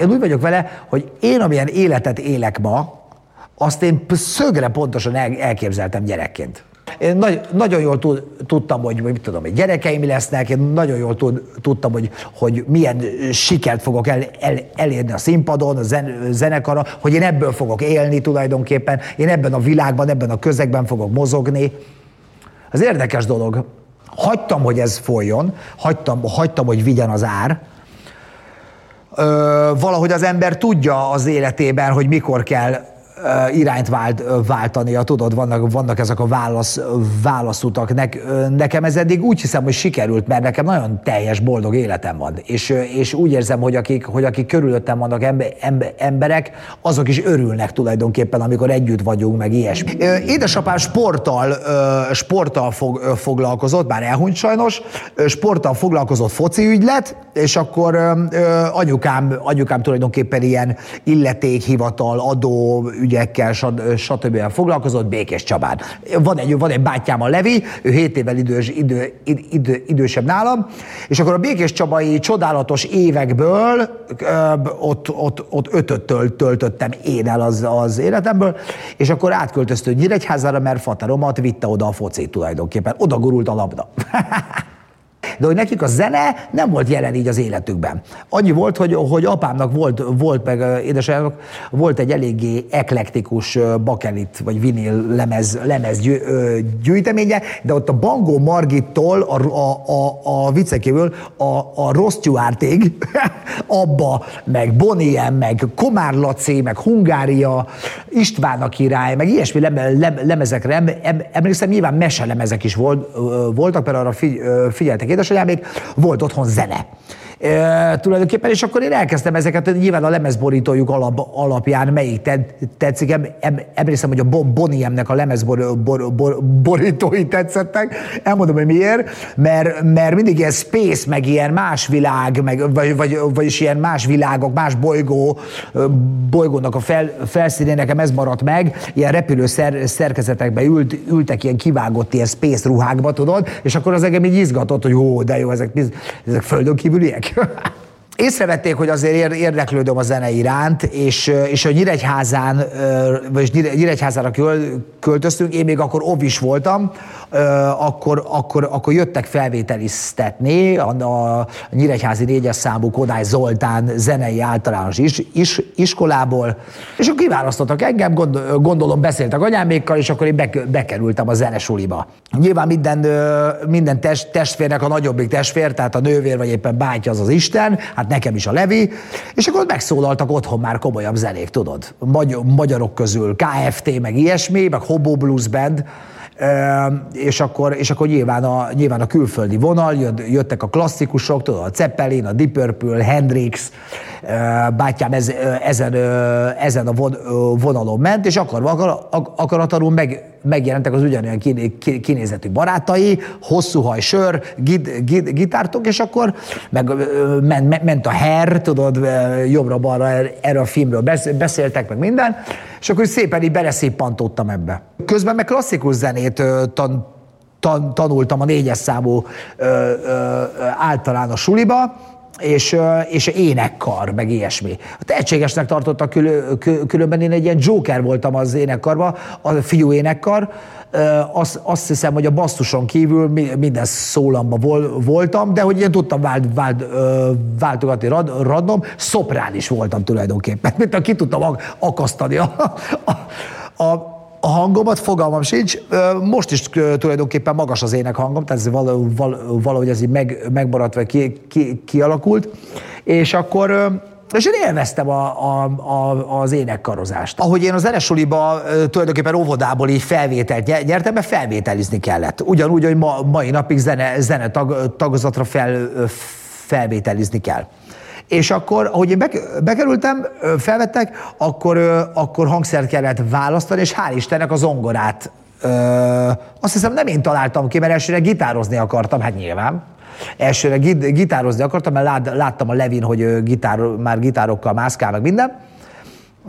Én úgy vagyok vele, hogy én amilyen életet élek ma, azt én szögre pontosan elképzeltem gyerekként. Én nagyon jól tudtam, hogy mit tudom, hogy gyerekeim lesznek, én nagyon jól tudtam, hogy milyen sikert fogok elérni a színpadon, a zenekarra, hogy én ebből fogok élni tulajdonképpen, én ebben a világban, ebben a közegben fogok mozogni. Az érdekes dolog. Hagytam, hogy ez folyjon, hagytam, hogy vigyen az ár. Valahogy az ember tudja az életében, hogy mikor kell irányt váltania, tudod, vannak ezek a válaszutak. Nekem ez eddig úgy hiszem, hogy sikerült, mert nekem nagyon teljes, boldog életem van. És úgy érzem, hogy akik körülöttem vannak emberek, azok is örülnek tulajdonképpen, amikor együtt vagyunk, meg ilyesmi. Édesapám sporttal foglalkozott, bár elhunyt sajnos, sporttal foglalkozott, foci ügylet, és akkor anyukám tulajdonképpen ilyen illetékhivatal, adó, ügyekkel, stb. Foglalkozott Békéscsabán. Van egy bátyám, a Levi, ő 7 évvel idősebb nálam, és akkor a Békéscsabai csodálatos évekből ott 5-öt töltöttem én el az életemből, és akkor átköltöztünk Nyíregyházára, mert fateromat vitte oda a foci tulajdonképpen. Oda gurult a labda. De hogy nekik a zene nem volt jelen így az életükben. Annyi volt, hogy apámnak volt meg édesanyámnak volt egy eléggé eklektikus bakelit, vagy vinil lemez gyűjteménye, de ott a Bangó Margittól a viccekívül a Rossz Stewart-ig, Abba, meg Bonnie M, meg Komár Laci, meg Hungária, István a király, meg ilyesmi lemezekre emlékszem, nyilván meselemezek is voltak, mert arra figyeltek édesanyám, még volt otthon zene. Tulajdonképpen, és akkor én elkezdtem ezeket, nyilván a lemezborítójuk alapján melyik tetszik. Emlékszem, hogy a Bonnie M-nek a lemezborítói tetszettek. Elmondom, hogy miért, mert mindig ilyen space, meg ilyen más világ, meg, vagyis ilyen más világok, más bolygónak a felszínén, nekem ez maradt meg, ilyen repülő szerkezetekbe ültek ilyen kivágott ilyen space ruhákba, tudod, és akkor az engem így izgatott, hogy ó, de jó, ezek földön kívüliek. Észrevették, hogy azért érdeklődöm a zene iránt, és a Nyíregyházára költöztünk, én még akkor ovis voltam, akkor jöttek felvételiztetni a Nyíregyházi 4-es számú Kodály Zoltán Zenei Általános Iskolából, és akkor kiválasztottak engem, gondolom beszéltek anyámékkal, és akkor én bekerültem a zenesuliba. Nyilván minden testvérnek a nagyobbik testvér, tehát a nővér vagy éppen bátyja az az Isten, hát nekem is a Levi, és akkor megszólaltak otthon már komolyabb zenék, tudod, magyarok közül, KFT, meg ilyesmi, meg Hobo Blues Band, és akkor nyilván a külföldi vonal, jöttek a klasszikusok, tudod, a Zeppelin, a Deep Purple, Hendrix, bátyám ezen a vonalon ment, és akaratlanul megjelentek az ugyanolyan kinézetű barátai, hosszúhaj, sör, gitártok, és akkor ment a Hair, tudod, jobbra-balra erre a filmről beszéltek, meg minden, és akkor szépen így beleszippantottam ebbe. Közben meg klasszikus zenét tanultam a 4-es számú általános suliba, és énekkar, meg ilyesmi. A tehetségesnek tartottak különben, én egy ilyen Joker voltam az énekkarban, a fiú énekkar, azt hiszem, hogy a basszuson kívül minden szólamban voltam, de hogy én tudtam váltogatni radnom, szoprán is voltam tulajdonképpen, mint ki tudtam akasztani a hangomat, fogalmam sincs, most is tulajdonképpen magas az énekhangom, tehát ez valahogy ez így megmaradt, vagy kialakult, és akkor... És én élveztem az énekkarozást. Ahogy én a zenesuliba tulajdonképpen óvodából így felvételt nyertem, mert felvételizni kellett. Ugyanúgy, hogy mai napig zenetagozatra felvételizni kell. És akkor, ahogy én bekerültem, felvettek, akkor hangszert kellett választani, és hál' Istennek a zongorát. Azt hiszem, nem én találtam ki, mert elsőre gitározni akartam, hát nyilván. Elsőre gitározni akartam, mert láttam a Levin, hogy már gitárokkal mászkál, meg minden.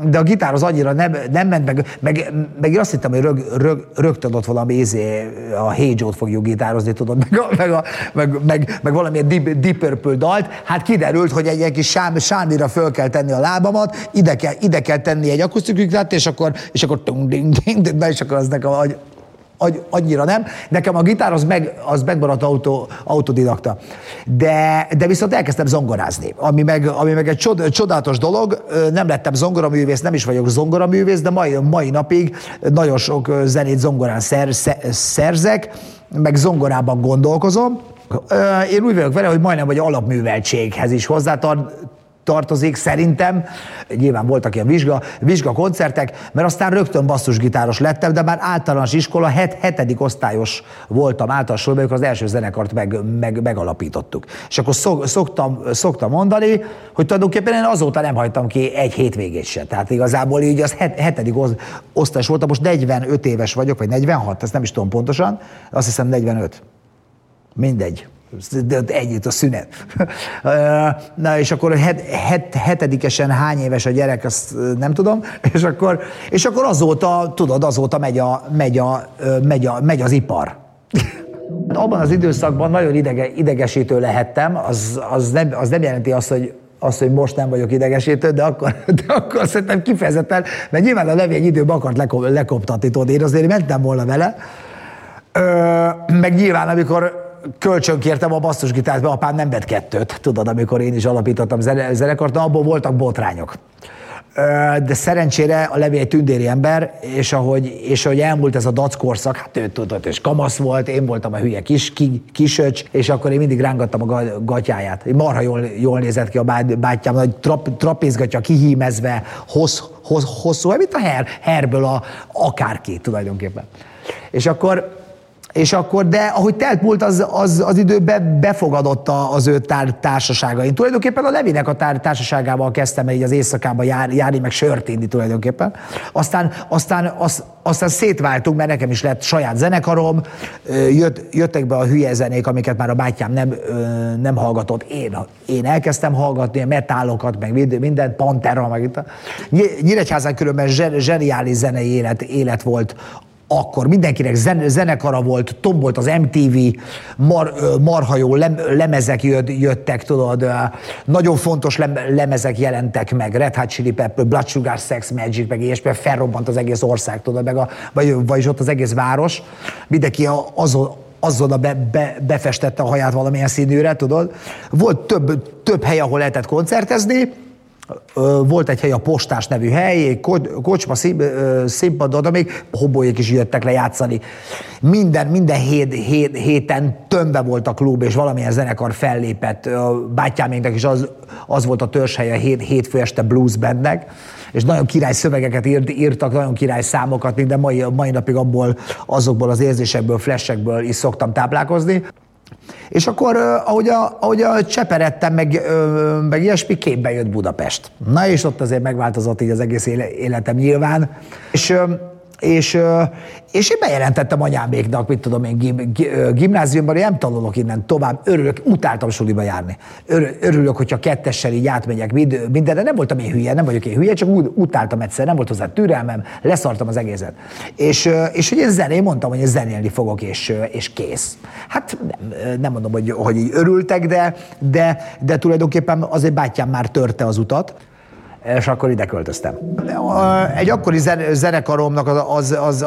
De a gitár az annyira nem ment, meg én azt hittem, hogy rögtön ott valami a Hey Joe-t fogjuk gitározni, tudod, meg valamilyen Deep Purple dalt. Hát kiderült, hogy egy kis sámira föl kell tenni a lábamat, ide kell tenni egy akusztikgitárt, és akkor és akkor az nekem annyira nem. Nekem a gitár az megmaradt autodidakta. De viszont elkezdtem zongorázni, ami meg egy csodálatos dolog. Nem lettem zongoraművész, nem is vagyok zongoraművész, de mai napig nagyon sok zenét zongorán szerzek, meg zongorában gondolkozom. Én úgy vagyok vele, hogy majdnem vagy alapműveltséghez is hozzátartozik szerintem, nyilván voltak ilyen vizsgakoncertek, mert aztán rögtön basszusgitáros lettem, de már általános iskola, hetedik osztályos voltam általános, mert az első zenekart megalapítottuk. És akkor szoktam mondani, hogy tulajdonképpen én azóta nem hagytam ki egy hétvégét se. Tehát igazából így az hetedik osztályos voltam, most 45 éves vagyok, vagy 46, ezt nem is tudom pontosan, azt hiszem 45. Mindegy. Együtt a szünet. Na, és akkor hetedikesen hány éves a gyerek, azt nem tudom, és akkor azóta, tudod, megy az ipar. Abban az időszakban nagyon idegesítő lehettem, az nem jelenti azt, hogy most nem vagyok idegesítő, de akkor szerintem kifejezetten, mert nyilván a Levi egy időben akart lekoptatni, tudod, én azért mentem volna vele, meg nyilván, amikor kölcsönkértem a basszusgitárt, mert apám nem vett kettőt, tudod, amikor én is alapítottam zenekart, abból voltak botrányok. De szerencsére a Levi egy tündéri ember, és ahogy elmúlt ez a dac korszak, hát ő tudott, és kamasz volt, én voltam a hülye kisöcs, és akkor én mindig rángattam a gatyáját. Marha jól nézett ki a bátyám, nagy trapézgatya, kihímezve, hosszú, mint a herből akárki tulajdonképpen. És akkor, de ahogy telt múlt az időben befogadott az ő társaságain. Tulajdonképpen a Levinek a társaságával kezdtem el így az éjszakában járni, meg sört inni tulajdonképpen. Aztán szétváltunk, mert nekem is lett saját zenekarom, jöttek be a hülye zenék, amiket már a bátyám nem hallgatott. Én elkezdtem hallgatni a metálokat, meg mindent, Pantera, meg itt. Nyíregyházán különben zseniális zenei élet volt. Akkor mindenkinek zenekara volt, tombolt az MTV, marha jó lemezek jöttek, tudod, nagyon fontos lemezek jelentek meg, Red Hot Chili Pepper, Blood Sugar Sex Magic, meg ilyesmi, felrobbant az egész ország, tudod, vagyis ott az egész város, mindenki azon befestette a haját valamilyen színűre, tudod. Volt több hely, ahol lehetett koncertezni. Volt egy hely, a Postás nevű hely, kocsma színpadon, amíg hobolyék is jöttek lejátszani. Minden héten tömve volt a klub, és valamilyen zenekar fellépett. Bátyáménknek is az volt a törzshelye, hétfő este blues bandnek, és nagyon király szövegeket írtak, nagyon király számokat, minden mai napig azokból az érzésekből, flashekből is szoktam táplálkozni. És akkor, ahogy cseperedtem, meg ilyesmi, képbe jött Budapest. Na és ott azért megváltozott így az egész életem nyilván. És én bejelentettem anyáméknak, mit tudom én, gimnáziumban, én nem tanulok innen tovább, örülök, utáltam suliba járni. Örülök, hogyha kettessel így átmegyek minden, de nem voltam én hülye, nem vagyok én hülye, csak utáltam egyszer, nem volt hozzá türelmem, leszartam az egészet. És hogy én mondtam, hogy én zenélni fogok, és kész. Hát nem mondom, hogy így örültek, de tulajdonképpen azért bátyám már törte az utat, és akkor ide költöztem. Egy akkori zenekaromnak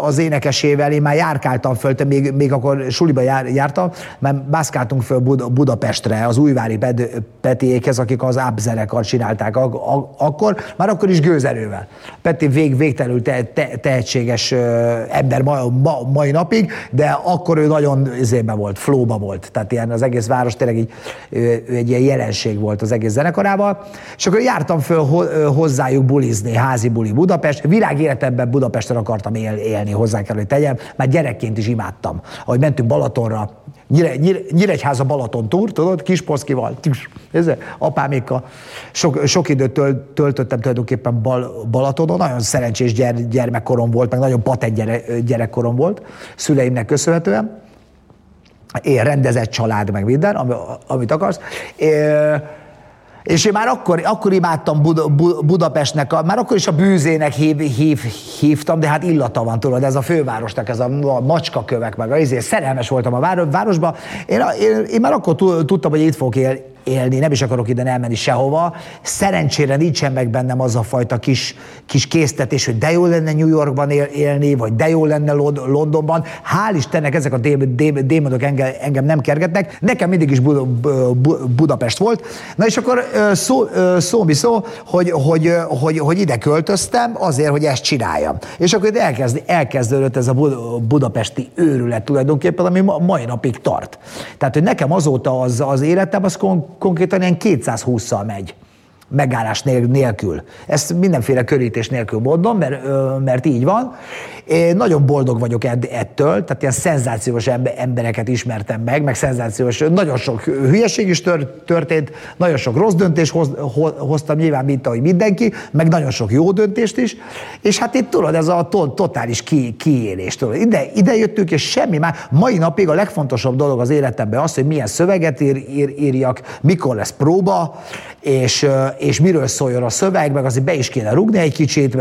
az énekesével én már járkáltam föl, még akkor suliba jártam, mert mászkáltunk föl Budapestre, az Újvári Petiékhez, akik az Ápp zenekart csinálták akkor, már akkor is gőzerővel. Peti végtelenül tehetséges ember mai napig, de akkor ő nagyon izében volt, flóba volt, tehát ilyen az egész város tényleg így, egy ilyen jelenség volt az egész zenekarával, és akkor jártam föl hozzájuk bulizni, házi buli Budapest. Világéletemben Budapesten akartam élni, hozzá kell, hogy tegyem. Már gyerekként is imádtam. Ahogy mentünk Balatonra, Nyíregyháza Balaton túr, tudod, Kisposzkival, apámékkal. Sok időt töltöttem tulajdonképpen Balatonon, nagyon szerencsés gyermekkorom volt, meg nagyon patent gyerekkorom volt, szüleimnek köszönhetően. Én rendezett család, meg minden, amit akarsz. És én már akkor imádtam Budapestnek, már akkor is a bűzének hívtam, de hát illata van, tudod, ez a fővárosnak, ez a macskakövek, meg azért szerelmes voltam a városban. Én már akkor tudtam, hogy itt fogok élni, nem is akarok innen elmenni sehova. Szerencsére nincsen meg bennem az a fajta kis késztetés, hogy de jó lenne New Yorkban élni, vagy de jó lenne Londonban. Hál' Istennek ezek a démonok engem nem kergetnek. Nekem mindig is Budapest volt. Na és akkor hogy ide költöztem azért, hogy ezt csináljam. És akkor elkezdődött ez a budapesti őrület tulajdonképpen, ami mai napig tart. Tehát, hogy nekem azóta az életem, az konkrétan ilyen 220-szal megy, megállás nélkül. Ezt mindenféle körítés nélkül mondom, mert így van. Én nagyon boldog vagyok ettől, tehát ilyen szenzációs embereket ismertem meg szenzációs, nagyon sok hülyeség is történt, nagyon sok rossz döntést hoztam, nyilván mint ahogy mindenki, meg nagyon sok jó döntést is, és hát itt tudod, ez a totális kiélés. Ide jöttünk, és semmi már. Mai napig a legfontosabb dolog az életemben az, hogy milyen szöveget írjak, mikor lesz próba, és miről szóljon a szöveg, meg azért be is kéne rúgni egy kicsit,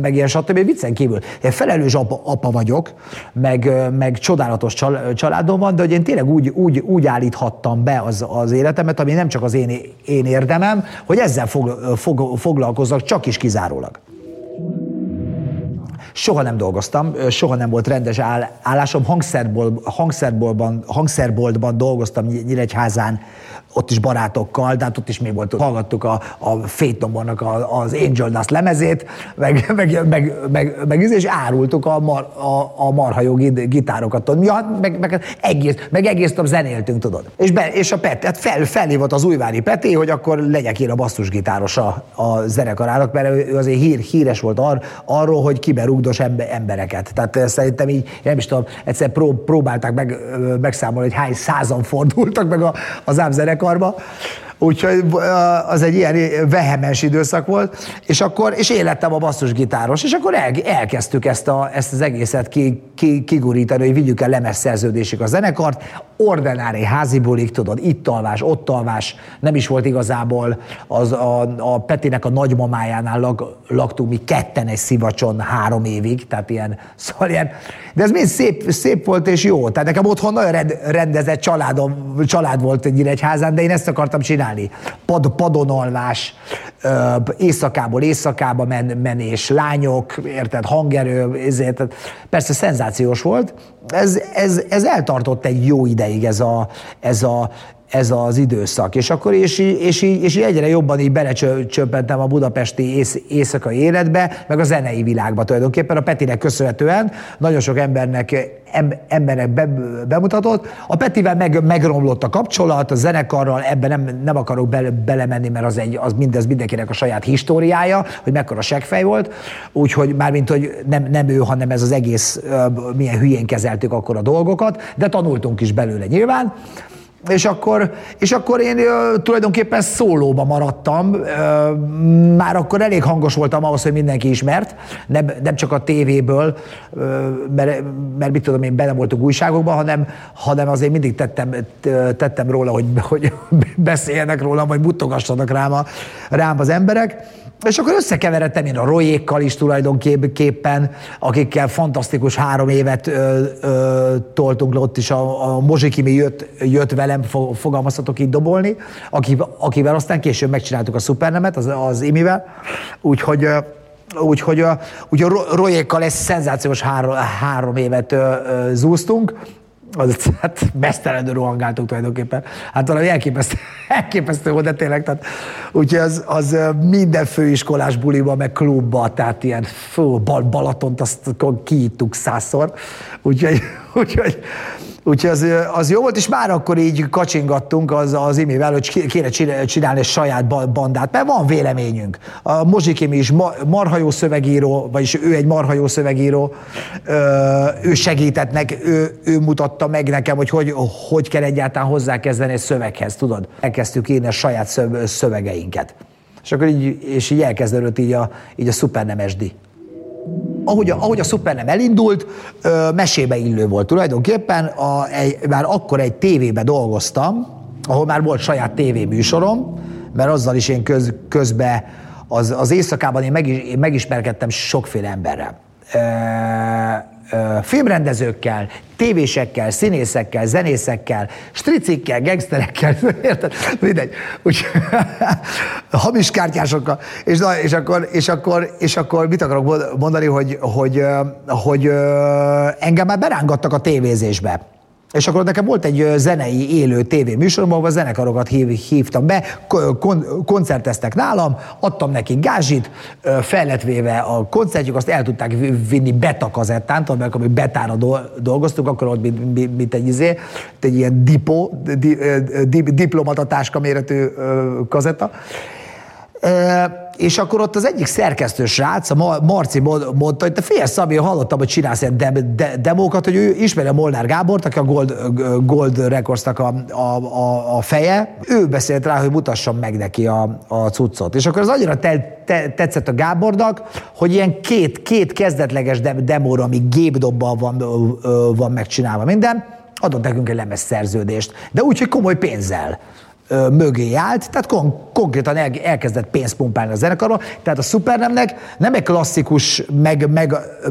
meg ilyen stb. Viccen kívül. Én felelős apa vagyok, meg csodálatos családom van, de hogy én tényleg úgy állíthattam be az életemet, ami nem csak az én érdemem, hogy ezzel foglalkozzak, csak is kizárólag. Soha nem dolgoztam, soha nem volt rendes állásom, hangszerboltban dolgoztam Nyíregyházán, ott is barátokkal, de hát ott is mi volt, hallgattuk a Phétombornak az Angel Dust lemezét, meg és árultuk a marhajogi gitárokat, ja, egész nap zenéltünk, tudod. És a Peti, hát felhívott az újvári Peti, hogy akkor legyek én a basszusgitáros a zenekarának, mert ő azért híres volt arról, hogy kiberúgdos embereket. Tehát szerintem így, nem is tudom, egyszer próbálták megszámolni, hogy hány százan fordultak meg az ámzenekar, karba. Úgyhogy az egy ilyen vehemens időszak volt, és én lettem a basszusgitáros, és akkor elkezdtük ezt az egészet kigurítani, hogy vigyük el lemezszerződésig a zenekart, ordinári házi bulik, tudod, itt alvás, ott alvás, nem is volt igazából, a Petinek a nagymamájánál laktunk mi ketten egy szivacson 3 évig, tehát ilyen, de ez mind szép volt és jó, tehát nekem otthon nagyon rendezett család volt egy Nyíregyházán, de én ezt akartam csinálni. Padon alvás, éjszakából éjszakába menés, lányok, érted, hangerő, ezért. Persze szenzációs volt. Ez eltartott egy jó ideig ez az időszak. És akkor és egyre jobban így belecsöppentem a budapesti éjszakai életbe, meg a zenei világba tulajdonképpen. A Petinek köszönhetően nagyon sok embernek bemutatott. A Petivel megromlott a kapcsolat, a zenekarral, ebben nem akarok belemenni, mert az mindez mindenkinek a saját históriája, hogy mekkora seggfej volt. Úgyhogy mármint, hogy nem ő, hanem ez az egész, milyen hülyén kezeltük akkor a dolgokat, de tanultunk is belőle nyilván. És akkor én tulajdonképpen szólóba maradtam, már akkor elég hangos voltam ahhoz, hogy mindenki ismert, nem csak a tévéből, mert mit tudom én, bele voltunk újságokban, hanem azért mindig tettem róla, hogy beszéljenek rólam, vagy mutogassanak rám az emberek. És akkor összekeveredtem én a Rojékkal is tulajdonképpen, akikkel fantasztikus 3 évet toltunk le, ott is a Mozsikimi jött velem, fogalmazhatok így, dobolni, akivel aztán később megcsináltuk a Supernemet, az Imivel, úgyhogy a Rojékkal egy szenzációs 3 évet zúztunk. Hát mesztelenül rohangáltunk tulajdonképpen. Hát valami elképesztő volt, de tényleg. Tehát, úgyhogy az minden főiskolás buliba, meg klubba, tehát ilyen Balatont azt kiittuk 100-szor. Úgyhogy az jó volt, és már akkor így kacsingattunk az Imivel, hogy kéne csinálni egy saját bandát, mert van véleményünk. A Mozsik Imi is marhajó szövegíró, vagyis ő egy marhajó szövegíró, ő segített ő mutatta meg nekem, hogy kell egyáltalán hozzákezdeni egy szöveghez, tudod? Elkezdtük írni a saját szövegeinket. És akkor így elkezdődött így a Supernem SD. Ahogy a Supernem elindult, mesébe illő volt tulajdonképpen, már akkor egy tévébe dolgoztam, ahol már volt saját tévéműsorom, mert azzal is én közben az éjszakában én megismerkedtem sokféle emberrel. Filmrendezőkkel, tévésekkel, színészekkel, zenészekkel, stricikkel, gangsterekkel, érted? Mindegy. Hamis kártyásokkal. És akkor mit akarok mondani, hogy engem már berángattak a tévézésbe. És akkor nekem volt egy zenei élő tévéműsorom, ahol a zenekarokat hívtam be, koncerteztek nálam, adtam nekik gázsit, fel lett véve a koncertjük, azt el tudták vinni beta kazettán, tudom, mert amikor betára dolgoztunk, akkor ott mint egy ilyen diplomatatáska méretű kazetta. És akkor ott az egyik szerkesztő srác, a Marci mondta, hogy te figyelj, Szabi, hallottam, hogy csinálsz ilyen demókat, hogy ő ismeri a Molnár Gábort, aki a Gold Records-nak a feje. Ő beszélt rá, hogy mutassam meg neki a cuccot. És akkor az annyira tetszett a Gábornak, hogy ilyen két kezdetleges demóra, ami gépdobban van megcsinálva minden, adott nekünk egy lemezszerződést, de úgy, hogy komoly pénzzel mögé állt, tehát konkrétan elkezdett pénzt pumpálni a zenekarról, tehát a Supernemnek nem egy klasszikus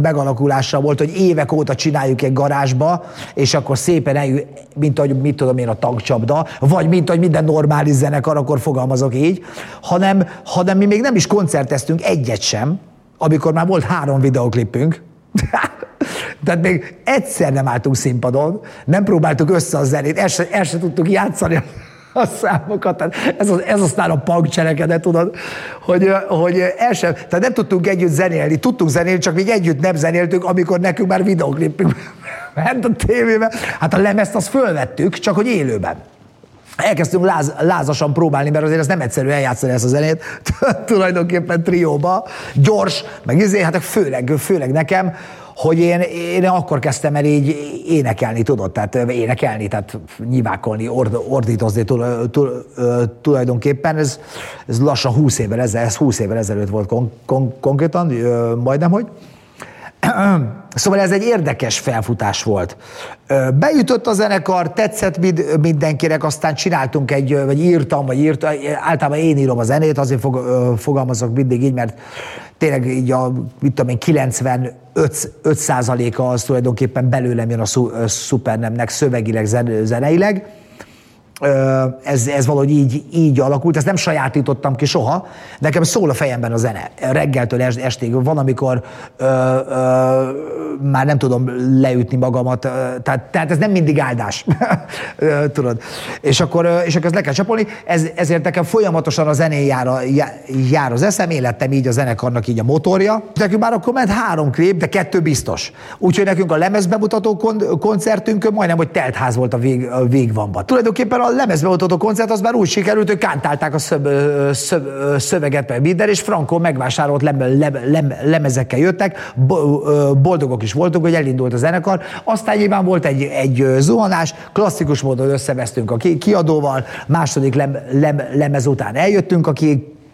megalakulása volt, hogy évek óta csináljuk egy garázsba, és akkor szépen eljön, mint ahogy mit tudom én a tankcsapda, vagy mint ahogy minden normális zenekar, akkor fogalmazok így, hanem mi még nem is koncerteztünk egyet sem, amikor már volt 3 videoklipünk, tehát még egyszer nem álltunk színpadon, nem próbáltuk össze a zenét, el se tudtuk játszani a számokat, ez aztán a punk cselekedet, tudod, hogy el sem, tehát nem tudtunk együtt zenélni, csak még együtt nem zenéltünk, amikor nekünk már videóklipünk ment a tévében, hát a lemezt azt fölvettük, csak hogy élőben. Elkezdtünk lázasan próbálni, mert azért ez nem egyszerű eljátszani ezt a zenét, tulajdonképpen trióba, gyors, meg hát főleg nekem, hogy én akkor kezdtem el így énekelni, tudod, tehát nyivákolni, ordítozni tulajdonképpen, ez lassan 20 évvel ezelőtt volt konkrétan, majdnem, hogy. Szóval ez egy érdekes felfutás volt. Beütött a zenekar, tetszett mindenkinek, aztán csináltunk írtam, általában én írom a zenét, azért fogalmazok mindig így, mert tényleg így a, mit tudom én, 95% az tulajdonképpen belőlem jön a Supernemnek szövegileg, zeneileg. Ez valahogy így alakult, ezt nem sajátítottam ki soha, nekem szól a fejemben a zene, reggeltől estig, van, amikor már nem tudom leütni magamat, tehát ez nem mindig áldás, tudod, és akkor ezt le kell csapolni, ezért nekem folyamatosan a zenén jár az eszem, én lettem így a zenekarnak így a motorja, nekünk már akkor ment 3 klip, de 2 biztos, úgyhogy nekünk a lemezbemutató koncertünkön majdnem, hogy teltház volt a végvamban, tulajdonképpen a lemezbemutató koncert az már úgy sikerült, hogy kántálták a szöveget meg minden, és Franco megvásárolt lemezekkel jöttek, boldogok is voltunk, hogy elindult a zenekar, aztán nyilván volt egy zuhanás, klasszikus módon összevesztünk a kiadóval, második lemez után eljöttünk a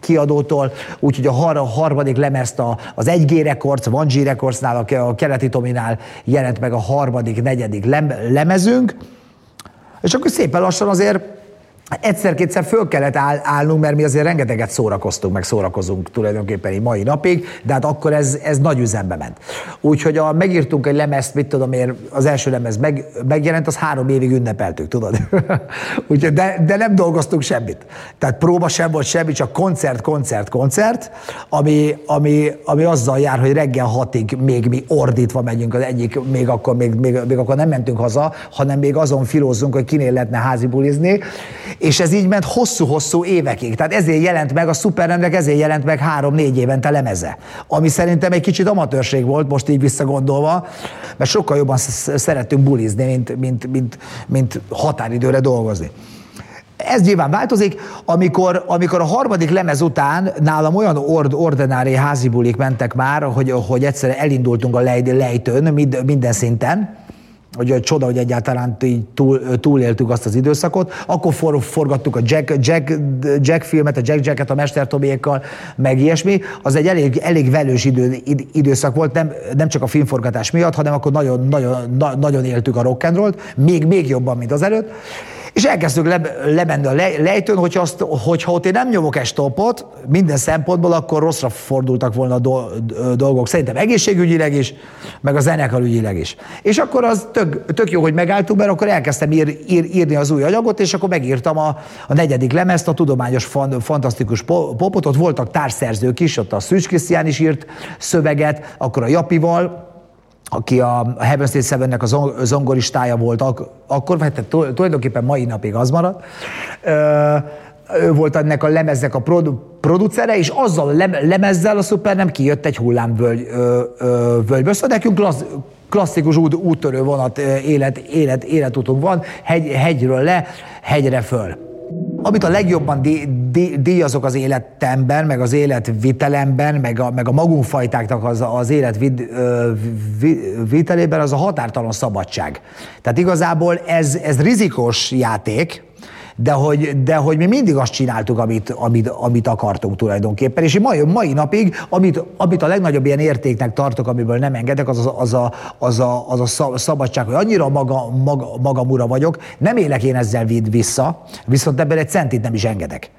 kiadótól, úgyhogy a harmadik lemezt az 1G Records, 1G Recordsnál, a Keleti Tominál jelent meg a harmadik, negyedik lemezünk, és akkor szépen lassan azért egyszer-kétszer föl kellett állnunk, mert mi azért rengeteget szórakoztunk, meg szórakozunk tulajdonképpen így mai napig, de hát akkor ez nagy üzembe ment. Úgyhogy megírtunk egy lemezt, mit tudom én, az első lemez megjelent, az 3 évig ünnepeltük, tudod? de nem dolgoztunk semmit. Tehát próba sem volt semmi, csak koncert, ami azzal jár, hogy reggel 6-ig még mi ordítva megyünk az egyik, még akkor nem mentünk haza, hanem még azon filózzunk, hogy kinél lehetne házibulizni. És ez így ment hosszú-hosszú évekig. Tehát ezért jelent meg a Supernemnek, ezért jelent meg 3-4 évente lemeze. Ami szerintem egy kicsit amatőrség volt, most így visszagondolva, mert sokkal jobban szerettünk bulizni, mint határidőre dolgozni. Ez nyilván változik, amikor a harmadik lemez után nálam olyan ordinári házibulik mentek már, hogy egyszerűen elindultunk a lejtőn minden szinten, hogy csoda, hogy egyáltalán így túléltük azt az időszakot, akkor forgattuk a Jack filmet, a Jacket a Mester Tomiékkal, meg ilyesmi, az egy elég velős időszak volt, nem csak a filmforgatás miatt, hanem akkor nagyon éltük a rock'n'rollt, még jobban, mint az előtt, És elkezdtük lemenni a lejtőn, hogyha ott én nem nyomok egy stoppot, minden szempontból, akkor rosszra fordultak volna a dolgok. Szerintem egészségügyileg is, meg a zenekarügyileg is. És akkor az tök jó, hogy megálltunk, mert akkor elkezdtem írni az új anyagot, és akkor megírtam a negyedik lemezt, a tudományos fantasztikus popot. Ott voltak társszerzők is, ott a Szűcs Krisztián is írt szöveget, akkor a Japival, aki a Heaven State Seven-nek a zongoristája volt akkor, hát tulajdonképpen mai napig az maradt, ő volt ennek a lemeznek a producere, és azzal a lemezzel a Supernem kijött egy hullámvölgyből. Szóval nekünk klasszikus úttörő vonat életutunk van, hegyről le, hegyre föl. Amit a legjobban díjazok az életemben, meg az életvitelemben, meg a magunkfajtáknak az életvitelében, az a határtalan szabadság. Tehát igazából ez rizikós játék, de hogy mi mindig azt csináltuk, amit akartunk tulajdonképpen. És mai napig, amit a legnagyobb ilyen értéknek tartok, amiből nem engedek, az a szabadság, hogy annyira magam ura vagyok, nem élek én ezzel vissza, viszont ebben egy centit nem is engedek.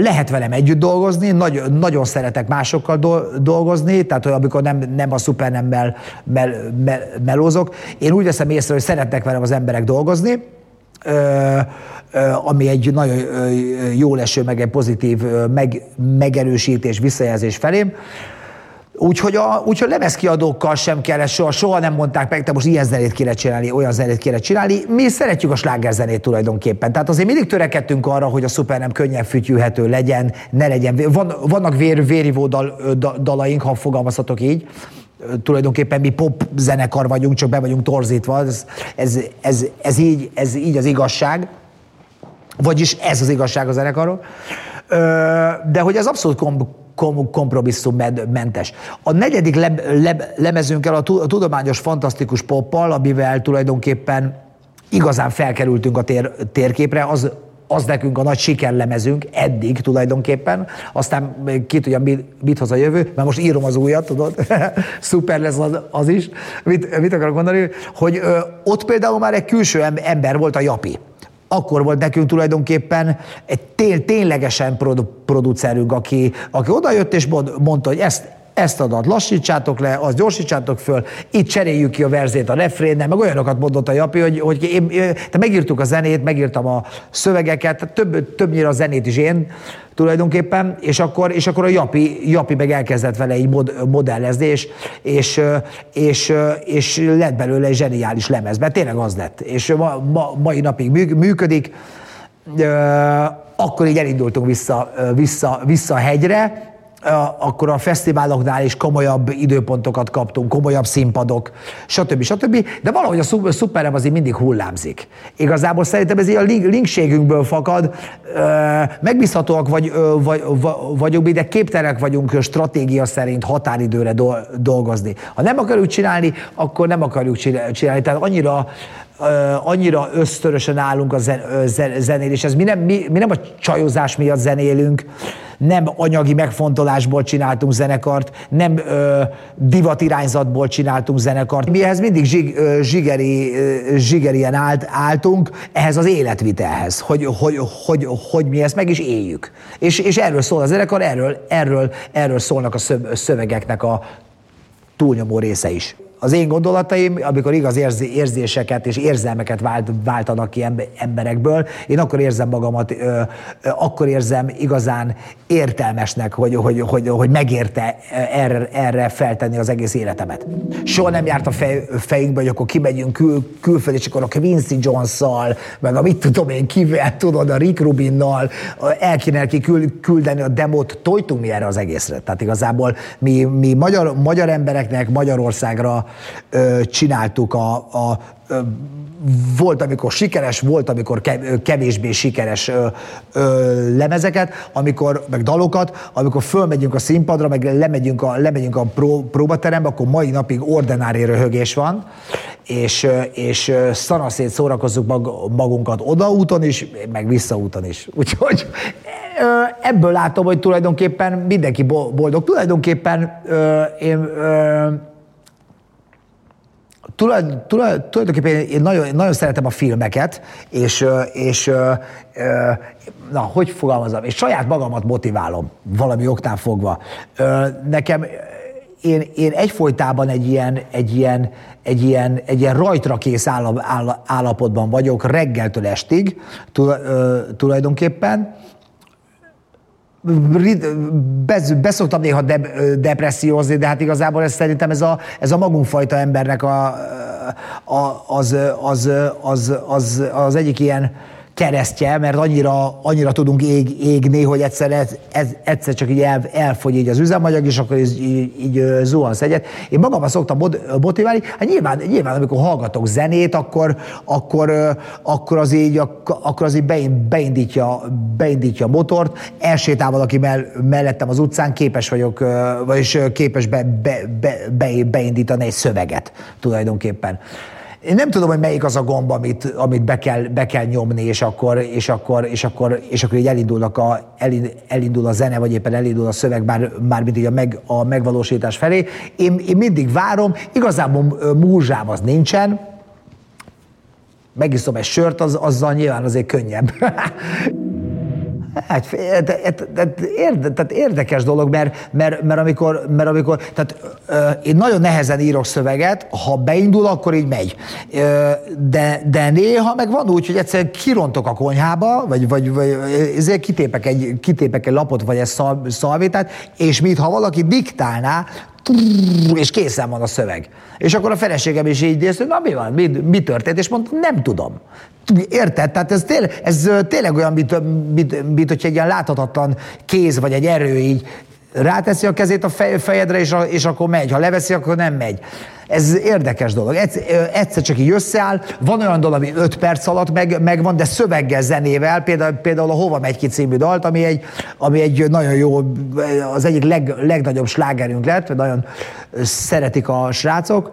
Lehet velem együtt dolgozni, nagyon szeretek másokkal dolgozni, tehát amikor nem a Supernemmel melózok, én úgy veszem észre, hogy szeretnek velem az emberek dolgozni, ami egy nagyon jóleső, meg egy pozitív megerősítés, visszajelzés felém. Úgyhogy a lemezkiadókkal sem kell, soha nem mondták meg, te most ilyen zenét kéne csinálni, olyan zenét kéne csinálni. Mi szeretjük a slágerzenét tulajdonképpen. Tehát azért mindig törekedtünk arra, hogy a Supernem könnyen fütyülhető legyen, ne legyen. Vannak vérivó dalaink, ha fogalmazhatok így. Tulajdonképpen mi pop zenekar vagyunk, csak be vagyunk torzítva, ez így az igazság, vagyis ez az igazság a zenekarról, de hogy ez abszolút kompromisszummentes. A negyedik lemezünkkel, a tudományos fantasztikus poppal, amivel tulajdonképpen igazán felkerültünk a térképre, az nekünk a nagy sikerlemezünk eddig tulajdonképpen, aztán ki tudja, mit hoz a jövő, mert most írom az újat, tudod, szuper lesz az is. Mit akarok mondani, hogy ott például már egy külső ember volt a Japi. Akkor volt nekünk tulajdonképpen egy ténylegesen producerünk, aki odajött és mondta, hogy ezt a dalt lassítsátok le, azt gyorsítsátok föl, itt cseréljük ki a verzét a refrénnel, meg olyanokat mondott a Japi, hogy megírtuk a zenét, megírtam a szövegeket, többnyire a zenét is én tulajdonképpen, és akkor a Japi meg elkezdett vele így modellezni, és lett belőle egy zseniális lemez, mert tényleg az lett, és mai napig működik. Akkor így elindultunk vissza a hegyre, akkor a fesztiváloknál is komolyabb időpontokat kaptunk, komolyabb színpadok, stb. De valahogy a Supernem azért mindig hullámzik. Igazából szerintem ez így a linkségünkből fakad, megbízhatóak vagyunk, de képtelenek vagyunk stratégia szerint határidőre dolgozni. Ha nem akarjuk csinálni, akkor nem akarjuk csinálni. Tehát annyira ösztörösen állunk a zenéléshez. Mi nem a csajozás miatt zenélünk, nem anyagi megfontolásból csináltunk zenekart, nem divatirányzatból csináltunk zenekart. Mi ehhez mindig zsigerien álltunk, ehhez az életvitelhez, hogy mi ezt meg is éljük. És erről szól a zenekar, erről szólnak a szövegeknek a túlnyomó része is. Az én gondolataim, amikor igaz érzéseket és érzelmeket váltanak ki emberekből, én akkor érzem magamat, akkor érzem igazán értelmesnek, hogy megérte erre feltenni az egész életemet. Soha nem járt a fejünkbe, hogy akkor kimegyünk külföldre, és akkor a Quincy Jones-szal, meg a mit tudom én kivel, tudod, a Rick Rubinnal el kéne neki küldeni a demót, tojtunk mi erre az egészre. Tehát igazából mi magyar embereknek Magyarországra csináltuk volt, amikor sikeres, volt, amikor kevésbé sikeres lemezeket, meg dalokat, amikor fölmegyünk a színpadra, meg lemegyünk a próbaterembe, akkor mai napig ordinári röhögés van, és szanaszét szórakozzuk magunkat odaúton is, meg visszaúton is. Úgyhogy ebből látom, hogy tulajdonképpen mindenki boldog. Tulajdonképpen én Tulajdonképpen én nagyon szeretem a filmeket, és hogy fogalmazom, és saját magamat motiválom valami oknál fogva. Nekem én egyfolytában egy ilyen rajtrakész állapotban vagyok reggeltől estig tulajdonképpen. Beszoktam néha depressziózni, de hát igazából ez szerintem ez a magunkfajta embernek az egyik ilyen keresztje, mert annyira tudunk égni, hogy egyszer csak így elfogy így az üzemanyag, és akkor így zuhansz egyet. Én magamban szoktam motiválni, hát nyilván amikor hallgatok zenét, akkor az így beindítja a motort. Elsétál valaki mellettem az utcán, képes vagyok, vagyis képes beindítani egy szöveget tulajdonképpen. Én nem tudom, hogy melyik az a gomb, amit be kell nyomni, és akkor így elindul a zene, vagy éppen elindul a szöveg, mármint így a megvalósítás felé. Én mindig várom, igazából múzsám az nincsen, megiszom egy sört, azzal nyilván azért könnyebb. Hát, tehát érdekes dolog, mert amikor tehát én nagyon nehezen írok szöveget, ha beindul, akkor így megy. De néha meg van úgy, hogy egyszerűen kirontok a konyhába, vagy ezért kitépek egy lapot, vagy egy szalvétát, és mintha valaki diktálná, és készen van a szöveg. És akkor a feleségem is így néz, hogy na mi van, mi történt, és mondta, nem tudom. Érted? Tehát ez tényleg olyan, mint hogyha egy ilyen láthatatlan kéz vagy egy erő így ráteszi a kezét a fejedre, és akkor megy. Ha leveszi, akkor nem megy. Ez érdekes dolog. Egyszer csak így összeáll, van olyan dolog, ami 5 perc alatt megvan, de szöveggel, zenével, például a Hova megy ki című dalt, ami egy nagyon jó, az egyik legnagyobb slágerünk lett, nagyon szeretik a srácok.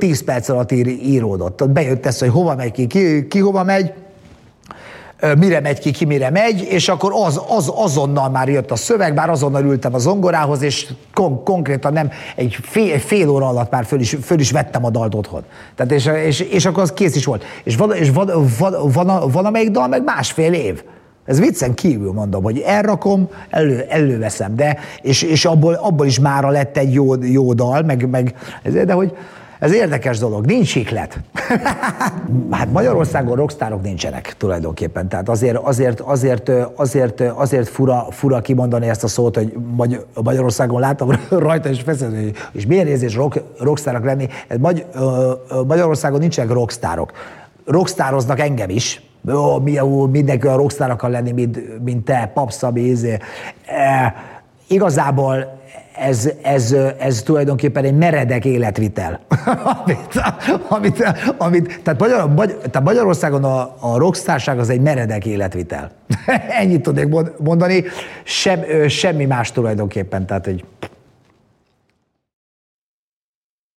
5-10 perc alatt íródott. Bejött ez, hogy hova megy ki hova megy, mire megy ki mire megy, és akkor azonnal már jött a szöveg, bár azonnal ültem a zongorához, és konkrétan nem, egy fél óra alatt már föl is vettem a dalt otthon. Tehát és akkor az kész is volt. És van amelyik dal, meg másfél év. Ez viccen kívül mondom, hogy elrakom, előveszem, de és abból is mára lett egy jó dal, meg de hogy ez érdekes dolog, nincs siklet. Hát Magyarországon rockstárok nincsenek tulajdonképpen, tehát azért fura kimondani ezt a szót, hogy Magyarországon látom rajta is feszülni, és milyen érzés rockstárok lenni. Magyarországon nincsenek rockstárok. Rockstároznak engem is. Mindenki olyan rockstar akar lenni, mint te, Papp Szabi, Igazából ez tulajdonképpen egy meredek életvitel. Tehát Magyarországon a rockstárság az egy meredek életvitel. Ennyit tudnék mondani, semmi más tulajdonképpen. Tehát, hogy